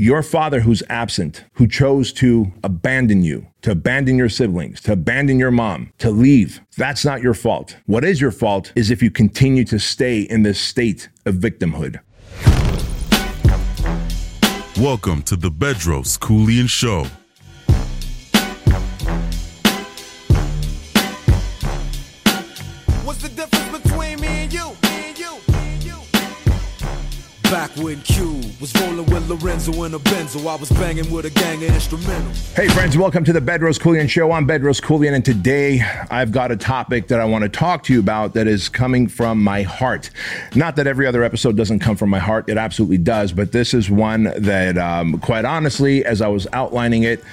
Your father who's absent, who chose to abandon you, to abandon your siblings, to abandon your mom, to leave, that's not your fault. What is your fault is if you continue to stay in this state of victimhood. Welcome to the Bedros Keuilian Show. What's the difference between me and you? Back when Q was rolling with Lorenzo in a Benzo, I was banging with a gang of instrumentals. Hey friends, welcome to the Bedros Keuilian Show. I'm Bedros Keuilian, and today I've got a topic that I want to talk to you about that is coming from my heart. Not that every other episode doesn't come from my heart, it absolutely does, but this is one that, quite honestly, as I was outlining it,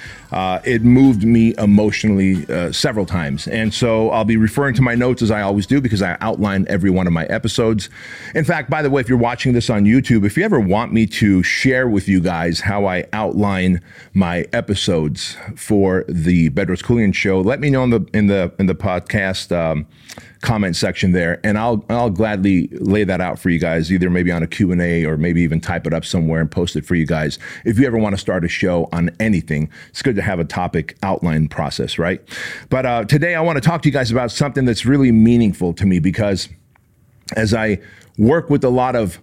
it moved me emotionally several times. And so I'll be referring to my notes as I always do because I outline every one of my episodes. In fact, by the way, if you're watching this on YouTube, if you ever want me to share with you guys how I outline my episodes for the Bedros Keuilian Show, let me know in the podcast comment section there, and I'll gladly lay that out for you guys, either maybe on a Q&A or maybe even type it up somewhere and post it for you guys. If you ever want to start a show on anything, it's good to have a topic outline process, right? But today I want to talk to you guys about something that's really meaningful to me, because as I work with a lot of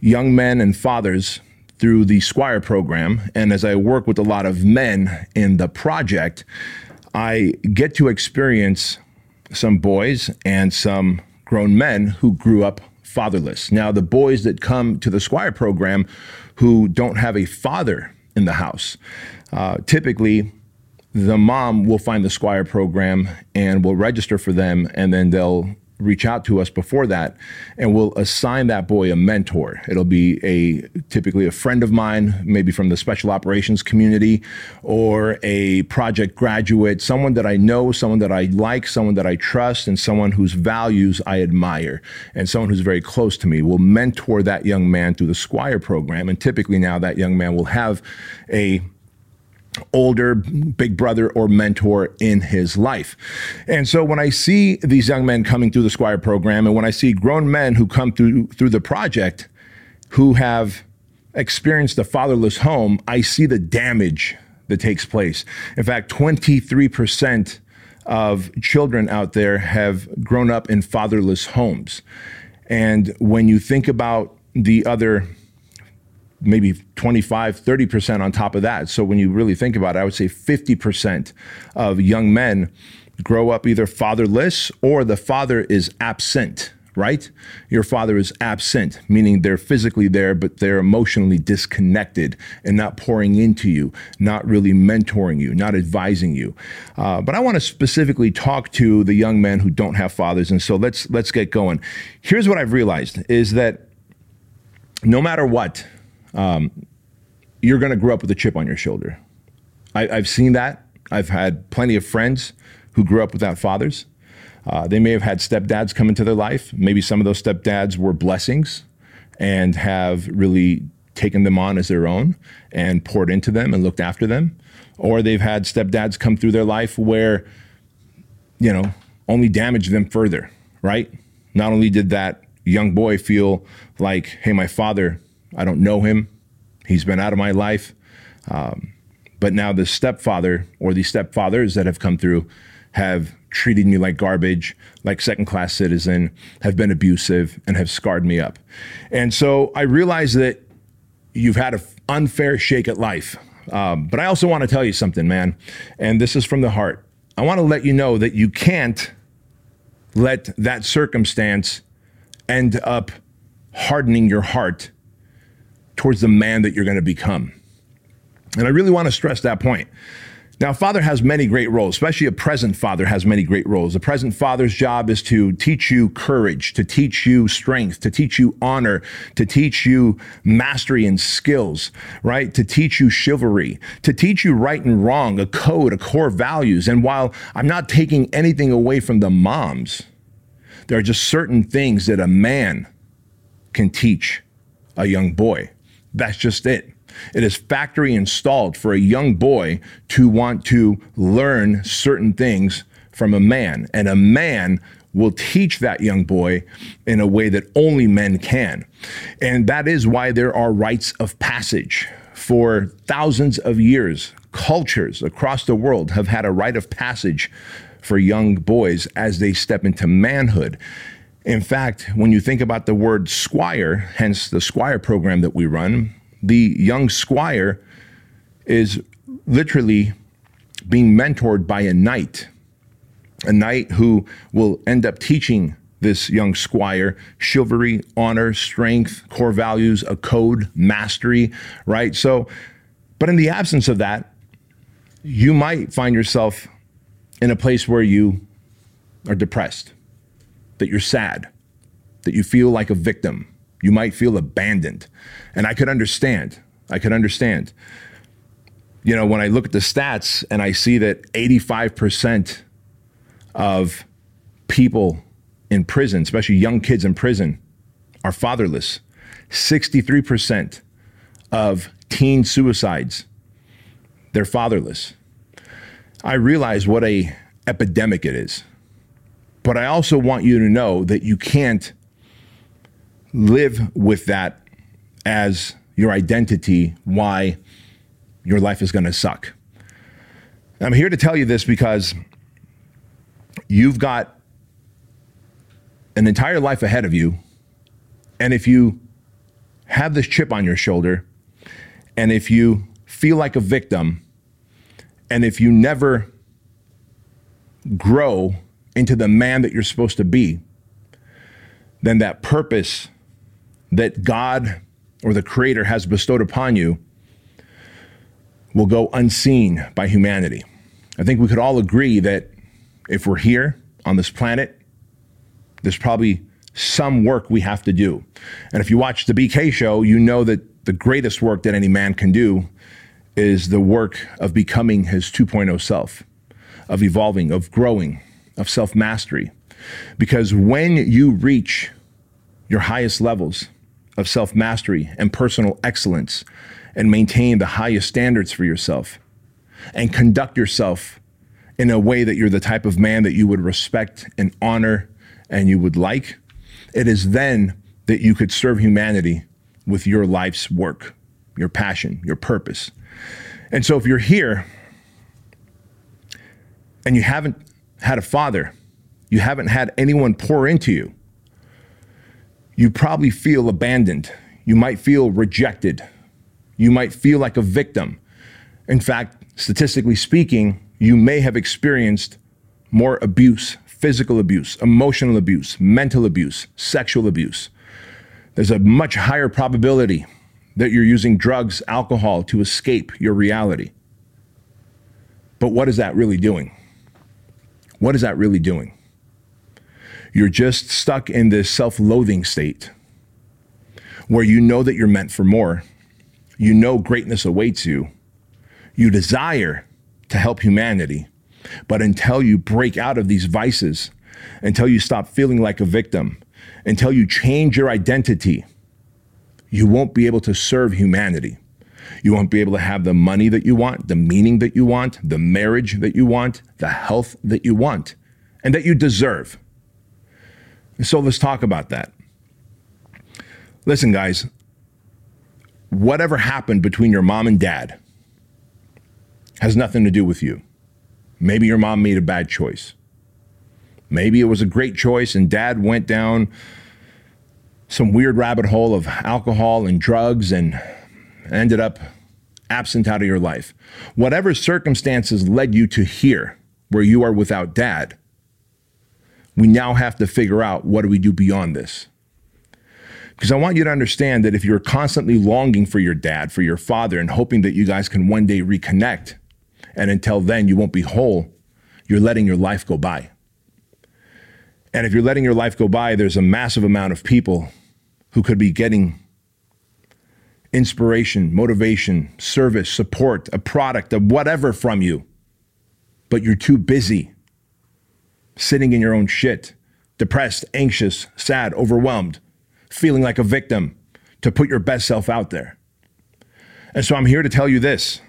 young men and fathers through the Squire program, and as I work with a lot of men in the project, I get to experience some boys and some grown men who grew up fatherless. Now, the boys that come to the Squire program who don't have a father in the house, typically the mom will find the Squire program and will register for them, and then they'll reach out to us before that, and we'll assign that boy a mentor. It'll be typically a friend of mine, maybe from the special operations community, or a project graduate, someone that I know, someone that I like, someone that I trust, and someone whose values I admire, and someone who's very close to me. We'll mentor that young man through the Squire program, and typically now that young man will have a older big brother or mentor in his life. And so when I see these young men coming through the Squire program, and when I see grown men who come through the project who have experienced a fatherless home, I see the damage that takes place. In fact, 23% of children out there have grown up in fatherless homes. And when you think about the other maybe 25, 30% on top of that. So when you really think about it, I would say 50% of young men grow up either fatherless or the father is absent, right? Your father is absent, meaning they're physically there, but they're emotionally disconnected and not pouring into you, not really mentoring you, not advising you. But I want to specifically talk to the young men who don't have fathers. And so let's get going. Here's what I've realized is that no matter what, you're going to grow up with a chip on your shoulder. I've seen that. I've had plenty of friends who grew up without fathers. They may have had stepdads come into their life. Maybe some of those stepdads were blessings and have really taken them on as their own and poured into them and looked after them. Or they've had stepdads come through their life where, you know, only damaged them further, right? Not only did that young boy feel like, hey, my father, I don't know him. He's been out of my life. But now the stepfather or the stepfathers that have come through have treated me like garbage, like second-class citizen, have been abusive, and have scarred me up. And so I realize that you've had an unfair shake at life. But I also want to tell you something, man. And this is from the heart. I want to let you know that you can't let that circumstance end up hardening your heart towards the man that you're going to become. And I really want to stress that point. Now, father has many great roles, especially a present father has many great roles. A present father's job is to teach you courage, to teach you strength, to teach you honor, to teach you mastery and skills, right? To teach you chivalry, to teach you right and wrong, a code, a core values. And while I'm not taking anything away from the moms, there are just certain things that a man can teach a young boy. That's just it. It is factory installed for a young boy to want to learn certain things from a man. And a man will teach that young boy in a way that only men can. And that is why there are rites of passage For thousands of years, cultures across the world have had a rite of passage for young boys as they step into manhood. In fact, when you think about the word squire, hence the Squire program that we run, the young squire is literally being mentored by a knight who will end up teaching this young squire chivalry, honor, strength, core values, a code, mastery, right? So, but in the absence of that, you might find yourself in a place where you are depressed, that you're sad, that you feel like a victim. You might feel abandoned. And I could understand. You know, when I look at the stats and I see that 85% of people in prison, especially young kids in prison, are fatherless. 63% of teen suicides, they're fatherless. I realize what an epidemic it is, but I also want you to know that you can't live with that as your identity, why your life is gonna suck. I'm here to tell you this because you've got an entire life ahead of you, and if you have this chip on your shoulder, and if you feel like a victim, and if you never grow into the man that you're supposed to be, then that purpose that God or the Creator has bestowed upon you will go unseen by humanity. I think we could all agree that if we're here on this planet, there's probably some work we have to do. And if you watch the BK show, you know that the greatest work that any man can do is the work of becoming his 2.0 self, of evolving, of growing, of self-mastery. Because when you reach your highest levels of self-mastery and personal excellence and maintain the highest standards for yourself and conduct yourself in a way that you're the type of man that you would respect and honor and you would like, it is then that you could serve humanity with your life's work, your passion, your purpose. And so if you're here and you haven't had a father, you haven't had anyone pour into you, you probably feel abandoned. You might feel rejected. You might feel like a victim. In fact, statistically speaking, you may have experienced more abuse, physical abuse, emotional abuse, mental abuse, sexual abuse. There's a much higher probability that you're using drugs, alcohol to escape your reality. But what is that really doing? What is that really doing? You're just stuck in this self-loathing state where you know that you're meant for more. You know greatness awaits you. You desire to help humanity, but until you break out of these vices, until you stop feeling like a victim, until you change your identity, you won't be able to serve humanity. You won't be able to have the money that you want, the meaning that you want, the marriage that you want, the health that you want, and that you deserve. And so let's talk about that. Listen, guys, whatever happened between your mom and dad has nothing to do with you. Maybe your mom made a bad choice. Maybe it was a great choice and dad went down some weird rabbit hole of alcohol and drugs and ended up absent out of your life. Whatever circumstances led you to here, where you are without dad, we now have to figure out, what do we do beyond this? Because I want you to understand that if you're constantly longing for your dad, for your father, and hoping that you guys can one day reconnect, and until then you won't be whole, you're letting your life go by. And if you're letting your life go by, there's a massive amount of people who could be getting inspiration, motivation, service, support, a product, a whatever from you, but you're too busy sitting in your own shit, depressed, anxious, sad, overwhelmed, feeling like a victim, to put your best self out there. And so I'm here to tell you this.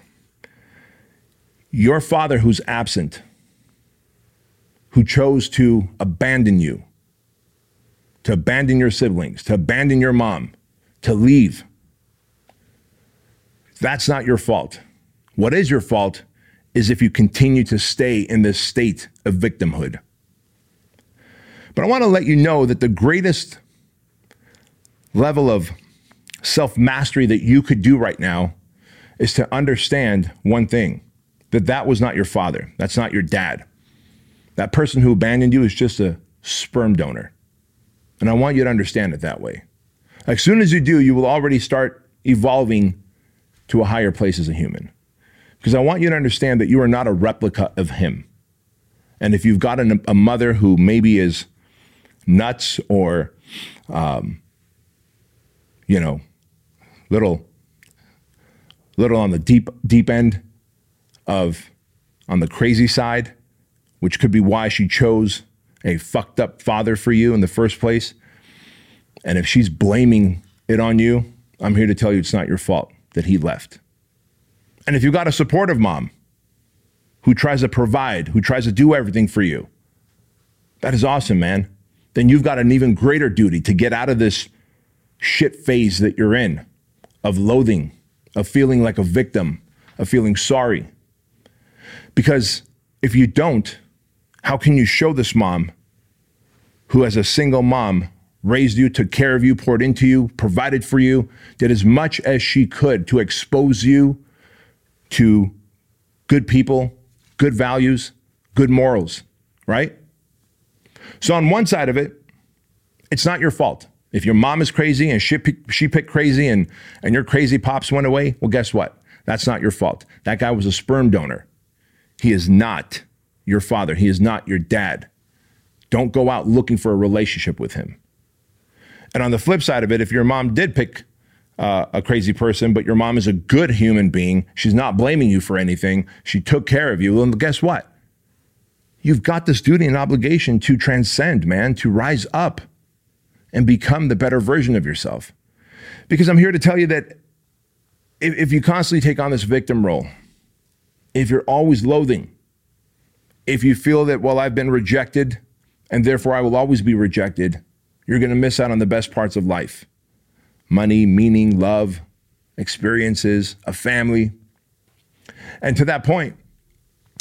Your father who's absent, who chose to abandon you, to abandon your siblings, to abandon your mom, to leave, That's not your fault. What is your fault is if you continue to stay in this state of victimhood. But I want to let you know that the greatest level of self-mastery that you could do right now is to understand one thing, that that was not your father. That's not your dad. That person who abandoned you is just a sperm donor. And I want you to understand it that way. As soon as you do, you will already start evolving to a higher place as a human. Because I want you to understand that you are not a replica of him. And if you've got a mother who maybe is nuts or, you know, little on the deep end of, on the crazy side, which could be why she chose a fucked up father for you in the first place. And if she's blaming it on you, I'm here to tell you it's not your fault that he left. And if you've got a supportive mom who tries to provide, who tries to do everything for you, that is awesome, man. Then you've got an even greater duty to get out of this shit phase that you're in, of loathing, of feeling like a victim, of feeling sorry. Because if you don't, how can you show this mom who, as a single mom, raised you, took care of you, poured into you, provided for you, did as much as she could to expose you to good people, good values, good morals, right? So on one side of it, it's not your fault. If your mom is crazy and she picked crazy and your crazy pops went away, well, guess what? That's not your fault. That guy was a sperm donor. He is not your father. He is not your dad. Don't go out looking for a relationship with him. And on the flip side of it, if your mom did pick a crazy person, but your mom is a good human being, she's not blaming you for anything, she took care of you, and guess what? You've got this duty and obligation to transcend, man, to rise up and become the better version of yourself. Because I'm here to tell you that if you constantly take on this victim role, if you're always loathing, if you feel that, well, I've been rejected, and therefore I will always be rejected, you're gonna miss out on the best parts of life. Money, meaning, love, experiences, a family. And to that point,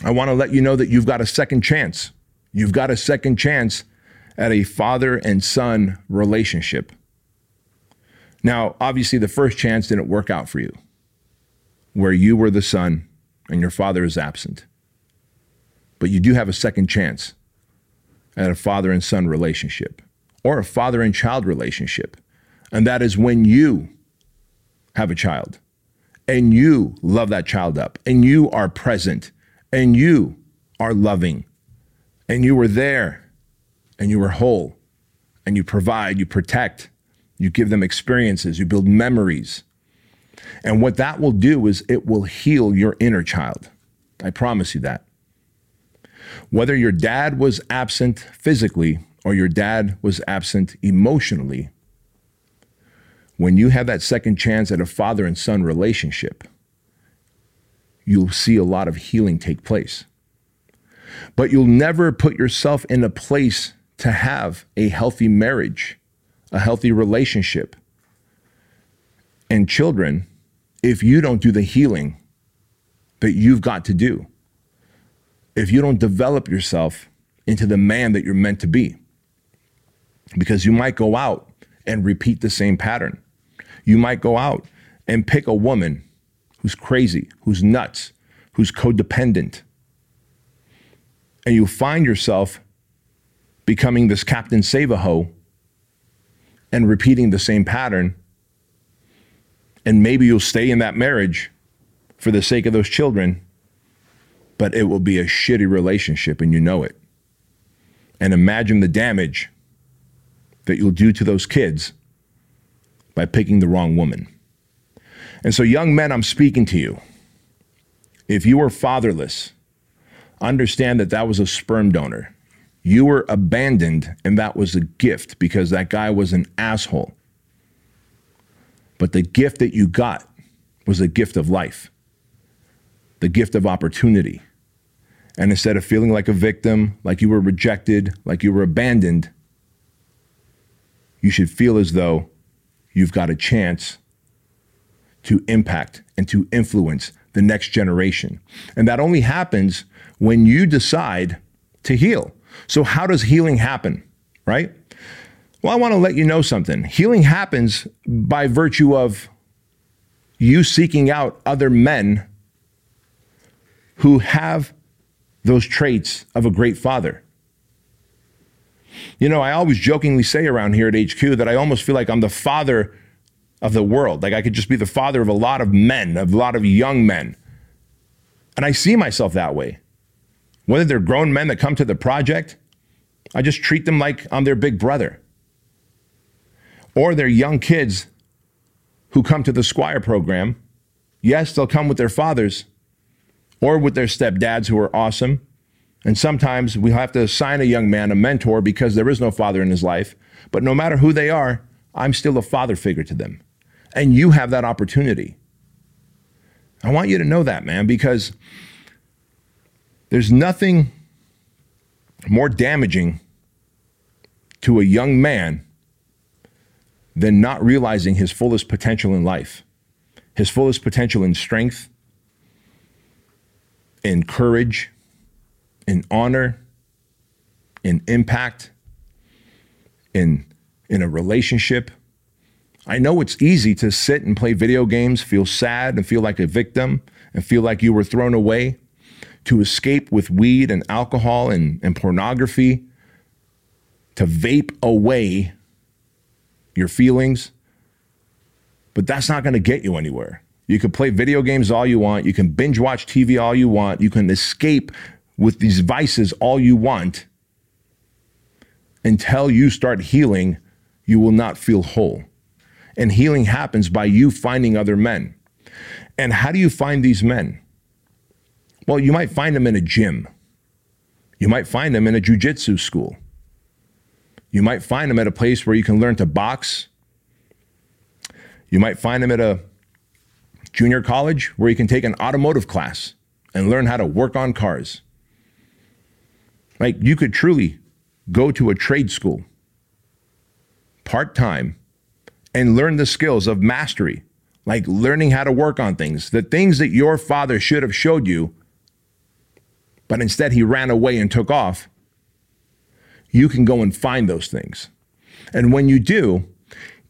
I wanna let you know that you've got a second chance. You've got a second chance at a father and son relationship. Now, obviously the first chance didn't work out for you, where you were the son and your father is absent. But you do have a second chance at a father and son relationship, or a father and child relationship. And that is when you have a child and you love that child up and you are present and you are loving and you were there and you were whole and you provide, you protect, you give them experiences, you build memories. And what that will do is it will heal your inner child. I promise you that. Whether your dad was absent physically or your dad was absent emotionally, when you have that second chance at a father and son relationship, you'll see a lot of healing take place. But you'll never put yourself in a place to have a healthy marriage, a healthy relationship, and children if you don't do the healing that you've got to do, if you don't develop yourself into the man that you're meant to be. Because you might go out and repeat the same pattern. You might go out and pick a woman who's crazy, who's nuts, who's codependent. And you'll find yourself becoming this Captain Save-A-Ho and repeating the same pattern. And maybe you'll stay in that marriage for the sake of those children, but it will be a shitty relationship and you know it. And imagine the damage that you'll do to those kids by picking the wrong woman. And so young men, I'm speaking to you. If you were fatherless, understand that that was a sperm donor. You were abandoned and that was a gift because that guy was an asshole. But the gift that you got was the gift of life, the gift of opportunity. And instead of feeling like a victim, like you were rejected, like you were abandoned, you should feel as though you've got a chance to impact and to influence the next generation. And that only happens when you decide to heal. So how does healing happen, right? Well, I want to let you know something. Healing happens by virtue of you seeking out other men who have those traits of a great father. You know, I always jokingly say around here at HQ that I almost feel like I'm the father of the world. Like I could just be the father of a lot of men, of a lot of young men. And I see myself that way. Whether they're grown men that come to the project, I just treat them like I'm their big brother. Or they're young kids who come to the Squire program. Yes, they'll come with their fathers or with their stepdads who are awesome. And sometimes we have to assign a young man a mentor because there is no father in his life. But no matter who they are, I'm still a father figure to them. And you have that opportunity. I want you to know that, man, because there's nothing more damaging to a young man than not realizing his fullest potential in life, his fullest potential in strength, in courage, in honor, in impact, in a relationship. I know it's easy to sit and play video games, feel sad and feel like a victim and feel like you were thrown away, to escape with weed and alcohol and pornography, to vape away your feelings, but that's not gonna get you anywhere. You can play video games all you want, you can binge watch TV all you want, you can escape with these vices all you want. Until you start healing, you will not feel whole. And healing happens by you finding other men. And how do you find these men? Well, you might find them in a gym. You might find them in a jiu-jitsu school. You might find them at a place where you can learn to box. You might find them at a junior college where you can take an automotive class and learn how to work on cars. Like, you could truly go to a trade school part-time and learn the skills of mastery, like learning how to work on things, the things that your father should have showed you, but instead he ran away and took off. You can go and find those things. And when you do,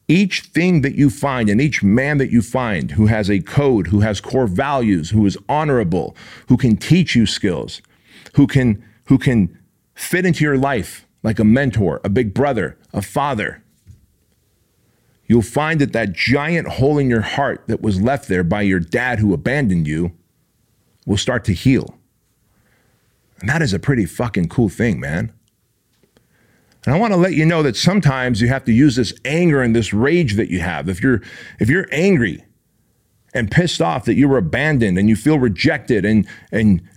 each thing that you find and each man that you find who has a code, who has core values, who is honorable, who can teach you skills, who can fit into your life like a mentor, a big brother, a father, you'll find that that giant hole in your heart that was left there by your dad who abandoned you will start to heal. And that is a pretty fucking cool thing, man. And I want to let you know that sometimes you have to use this anger and this rage that you have. If you're angry and pissed off that you were abandoned and you feel rejected and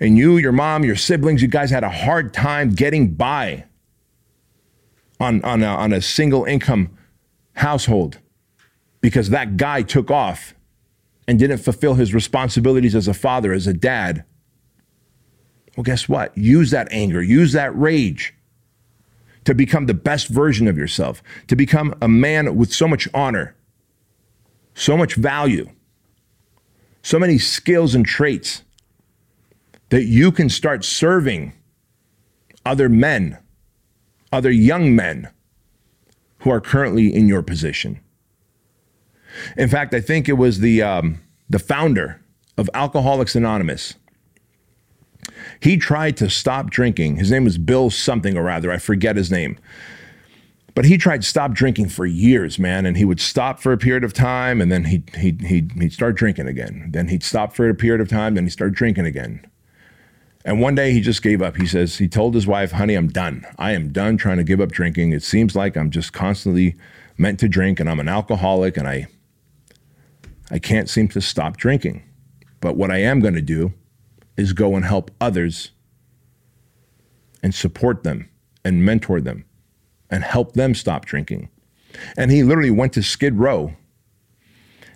you, your mom, your siblings, you guys had a hard time getting by on a single income household because that guy took off and didn't fulfill his responsibilities as a father, as a dad. Well, guess what? Use that anger, use that rage to become the best version of yourself, to become a man with so much honor, so much value, so many skills and traits that you can start serving other men, other young men who are currently in your position. In fact, I think it was the founder of Alcoholics Anonymous. He tried to stop drinking. His name was Bill something or rather, I forget his name. But he tried to stop drinking for years, man. And he would stop for a period of time and then he'd start drinking again. Then he'd stop for a period of time, then he'd start drinking again. And one day he just gave up. He says, he told his wife, honey, I'm done. I am done trying to give up drinking. It seems like I'm just constantly meant to drink and I'm an alcoholic and I can't seem to stop drinking. But what I am gonna do is go and help others and support them and mentor them and help them stop drinking. And he literally went to Skid Row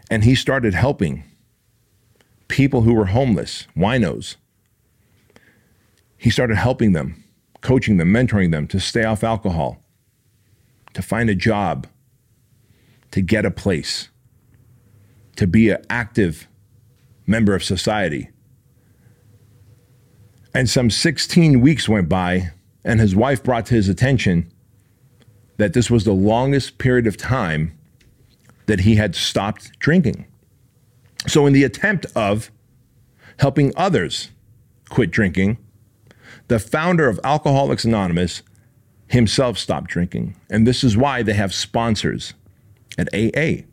and he started helping people who were homeless, winos. He started helping them, coaching them, mentoring them to stay off alcohol, to find a job, to get a place. to be an active member of society. And some 16 weeks went by, and his wife brought to his attention that this was the longest period of time that he had stopped drinking. So in the attempt of helping others quit drinking, the founder of Alcoholics Anonymous himself stopped drinking. And this is why they have sponsors at AA.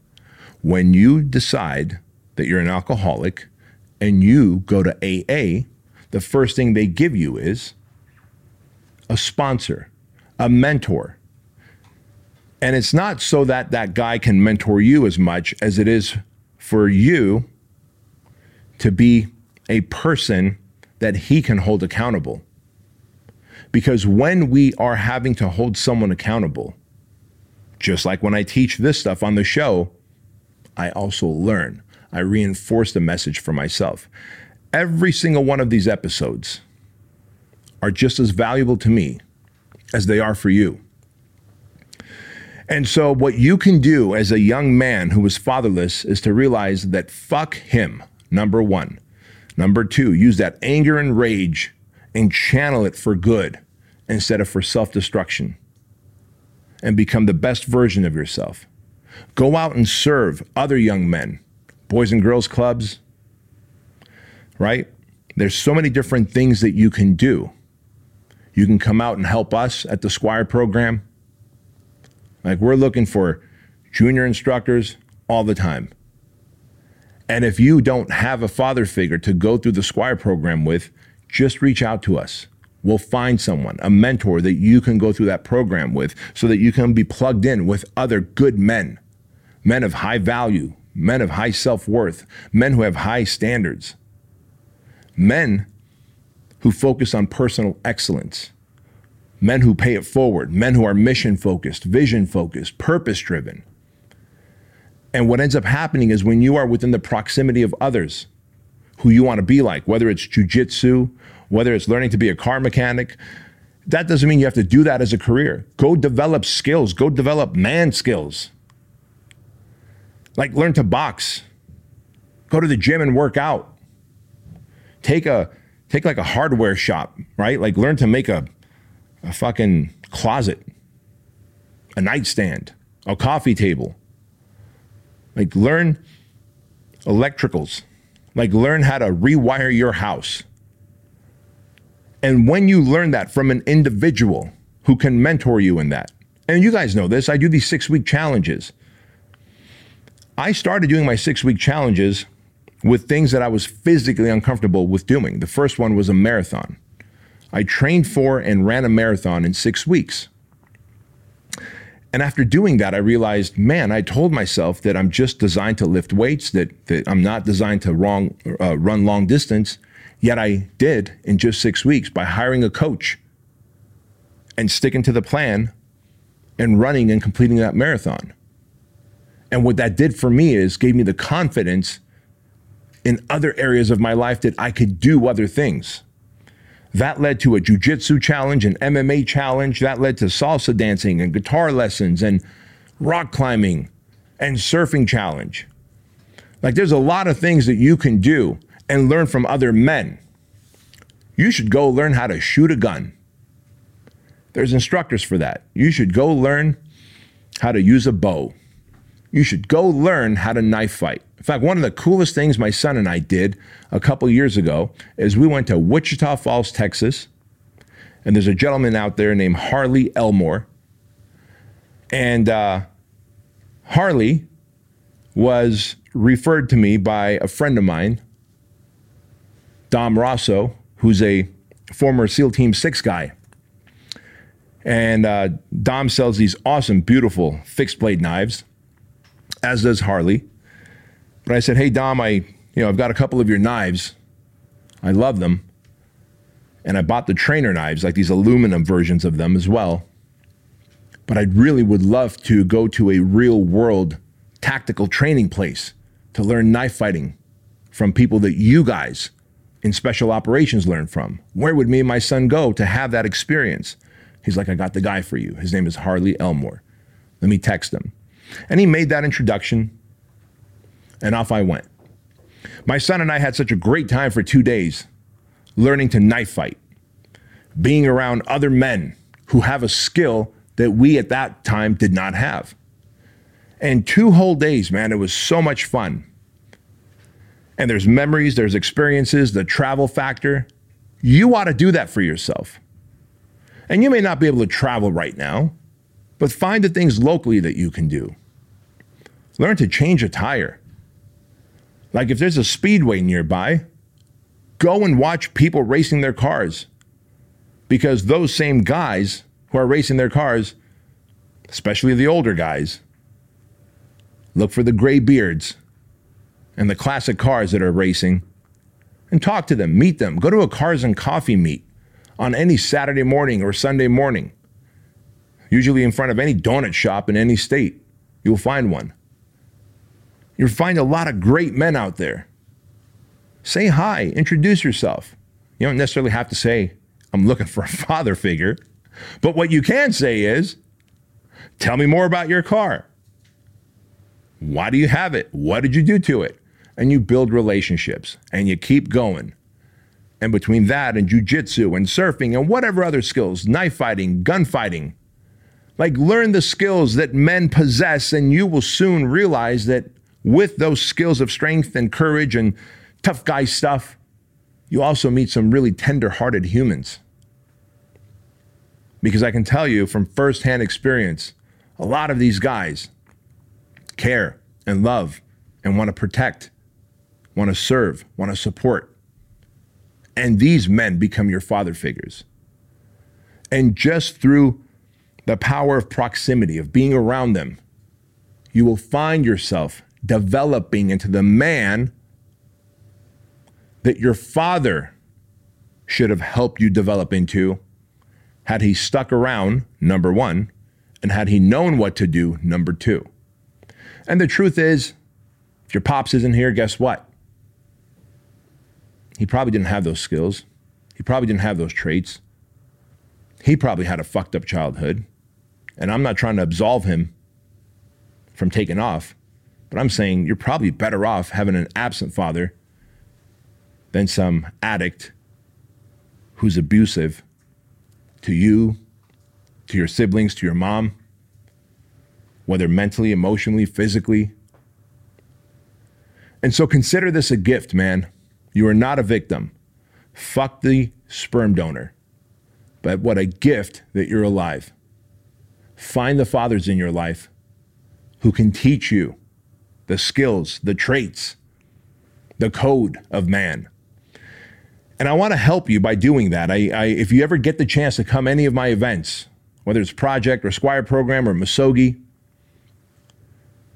When you decide that you're an alcoholic and you go to AA, the first thing they give you is a sponsor, a mentor. And it's not so that that guy can mentor you as much as it is for you to be a person that he can hold accountable. Because when we are having to hold someone accountable, just like when I teach this stuff on the show, I also learn. I reinforce the message for myself. Every single one of these episodes are just as valuable to me as they are for you. And so what you can do as a young man who was fatherless is to realize that fuck him, number one. Number two, use that anger and rage and channel it for good instead of for self-destruction, and become the best version of yourself. Go out and serve other young men, boys and girls clubs, right? There's so many different things that you can do. You can come out and help us at the Squire Program. Like, we're looking for junior instructors all the time. And if you don't have a father figure to go through the Squire Program with, just reach out to us. We'll find someone, a mentor that you can go through that program with so that you can be plugged in with other good men, men of high value, men of high self-worth, men who have high standards, men who focus on personal excellence, men who pay it forward, men who are mission-focused, vision-focused, purpose-driven. And what ends up happening is when you are within the proximity of others who you want to be like, whether it's jujitsu, whether it's learning to be a car mechanic, that doesn't mean you have to do that as a career. Go develop skills, go develop man skills. Like, learn to box, go to the gym and work out. Take like a hardware shop, right? Like, learn to make a fucking closet, a nightstand, a coffee table. Like, learn electricals. Like, learn how to rewire your house. And when you learn that from an individual who can mentor you in that, and you guys know this, I do these 6-week challenges. I started doing my 6-week challenges with things that I was physically uncomfortable with doing. The first one was a marathon. I trained for and ran a marathon in 6 weeks. And after doing that, I realized, man, I told myself that I'm just designed to lift weights, that I'm not designed to run long distance. Yet I did in just 6 weeks by hiring a coach and sticking to the plan and running and completing that marathon. And what that did for me is gave me the confidence in other areas of my life that I could do other things. That led to a jiu-jitsu challenge, an MMA challenge. That led to salsa dancing and guitar lessons and rock climbing and surfing challenge. Like, there's a lot of things that you can do and learn from other men. You should go learn how to shoot a gun. There's instructors for that. You should go learn how to use a bow. You should go learn how to knife fight. In fact, one of the coolest things my son and I did a couple years ago is we went to Wichita Falls, Texas, and there's a gentleman out there named Harley Elmore. And Harley was referred to me by a friend of mine, Dom Rosso, who's a former SEAL Team 6 guy. And Dom sells these awesome, beautiful fixed blade knives, as does Harley. But I said, hey, Dom, I've got a couple of your knives. I love them. And I bought the trainer knives, like these aluminum versions of them as well. But I really would love to go to a real world tactical training place to learn knife fighting from people that you guys in special operations learn from. Where would me and my son go to have that experience? He's like, I got the guy for you. His name is Harley Elmore. Let me text him. And he made that introduction. And off I went. My son and I had such a great time for 2 days, learning to knife fight, being around other men who have a skill that we at that time did not have. And 2 whole days, man, it was so much fun. And there's memories, there's experiences, the travel factor. You ought to do that for yourself. And you may not be able to travel right now, but find the things locally that you can do. Learn to change a tire. Like if there's a speedway nearby, go and watch people racing their cars, because those same guys who are racing their cars, especially the older guys, look for the gray beards and the classic cars that are racing and talk to them, meet them, go to a Cars and Coffee meet on any Saturday morning or Sunday morning, usually in front of any donut shop in any state. You'll find one. You'll find a lot of great men out there. Say hi, introduce yourself. You don't necessarily have to say, I'm looking for a father figure, but what you can say is, tell me more about your car. Why do you have it? What did you do to it? And you build relationships and you keep going. And between that and jiu-jitsu and surfing and whatever other skills, knife fighting, gunfighting, like learn the skills that men possess, and you will soon realize that with those skills of strength and courage and tough guy stuff, you also meet some really tender-hearted humans. Because I can tell you from firsthand experience, a lot of these guys care and love and want to protect, want to serve, want to support. And these men become your father figures. And just through the power of proximity, of being around them, you will find yourself developing into the man that your father should have helped you develop into had he stuck around, number one, and had he known what to do, number two. And the truth is, if your pops isn't here, guess what? He probably didn't have those skills. He probably didn't have those traits. He probably had a fucked up childhood. And I'm not trying to absolve him from taking off, but I'm saying you're probably better off having an absent father than some addict who's abusive to you, to your siblings, to your mom, whether mentally, emotionally, physically. And so consider this a gift, man. You are not a victim. Fuck the sperm donor. But what a gift that you're alive. Find the fathers in your life who can teach you the skills, the traits, the code of man. And I want to help you by doing that. If you ever get the chance to come any of my events, whether it's Project or Squire Program or Misogi,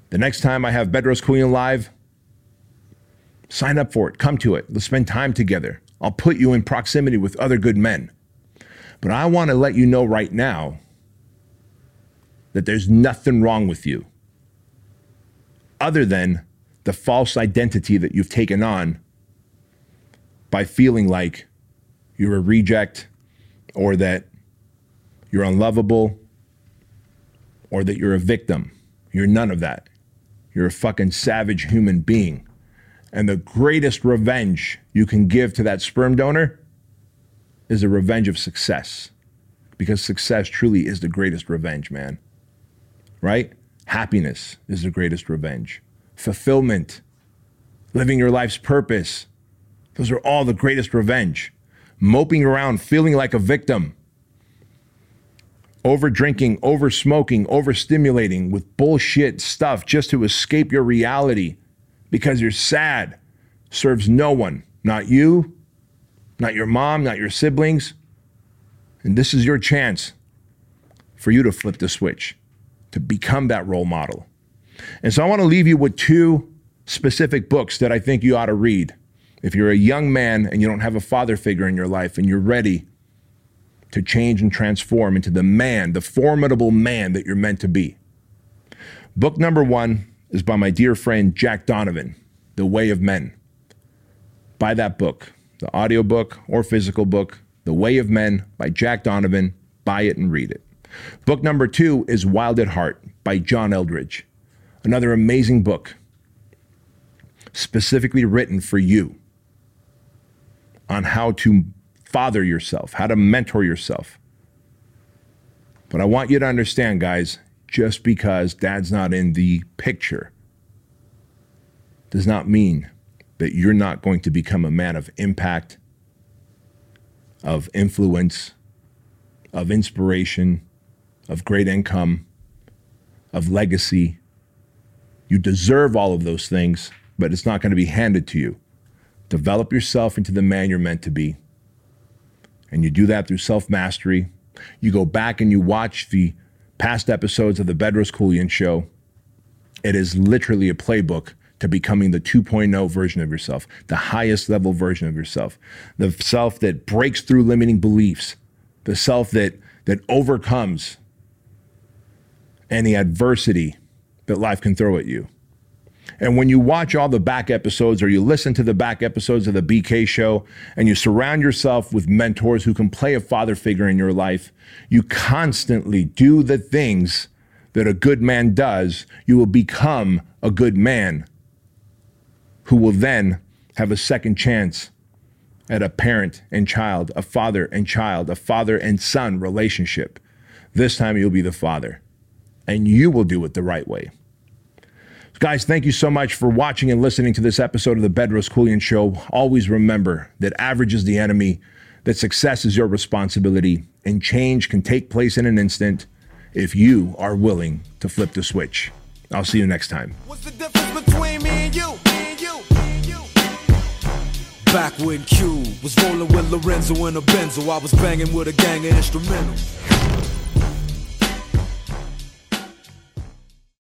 the next time I have Bedros Keuilian live, sign up for it, come to it, let's spend time together. I'll put you in proximity with other good men. But I want to let you know right now that there's nothing wrong with you other than the false identity that you've taken on by feeling like you're a reject, or that you're unlovable, or that you're a victim. You're none of that. You're a fucking savage human being. And the greatest revenge you can give to that sperm donor is the revenge of success, because success truly is the greatest revenge, man, right? Happiness is the greatest revenge. Fulfillment, living your life's purpose, those are all the greatest revenge. Moping around, feeling like a victim, over drinking, over smoking, over stimulating with bullshit stuff just to escape your reality because you're sad, serves no one, not you, not your mom, not your siblings. And this is your chance for you to flip the switch, to become that role model. And so I want to leave you with 2 specific books that I think you ought to read. If you're a young man and you don't have a father figure in your life and you're ready to change and transform into the man, the formidable man that you're meant to be. Book number 1 is by my dear friend, Jack Donovan, The Way of Men. Buy that book, the audiobook or physical book, The Way of Men by Jack Donovan. Buy it and read it. Book number 2 is Wild at Heart by John Eldridge. Another amazing book. specifically written for you on how to father yourself, how to mentor yourself. But I want you to understand, guys, just because dad's not in the picture does not mean that you're not going to become a man of impact, of influence, of inspiration, of great income, of legacy. You deserve all of those things, but it's not going to be handed to you. Develop yourself into the man you're meant to be. And you do that through self-mastery. You go back and you watch the past episodes of the Bedros Keuilian Show. It is literally a playbook to becoming the 2.0 version of yourself, the highest level version of yourself, the self that breaks through limiting beliefs, the self that overcomes any adversity that life can throw at you. And when you watch all the back episodes, or you listen to the back episodes of the BK Show, and you surround yourself with mentors who can play a father figure in your life, you constantly do the things that a good man does. You will become a good man who will then have a second chance at a parent and child, a father and child, a father and son relationship. This time you'll be the father, and you will do it the right way. Guys, thank you so much for watching and listening to this episode of the Bedros Keuilian Show. Always remember that average is the enemy, that success is your responsibility, and change can take place in an instant if you are willing to flip the switch. I'll see you next time. What's the difference between me and you? Back when Q was rolling with Lorenzo in a Benzo, I was banging with a gang of instrumentals.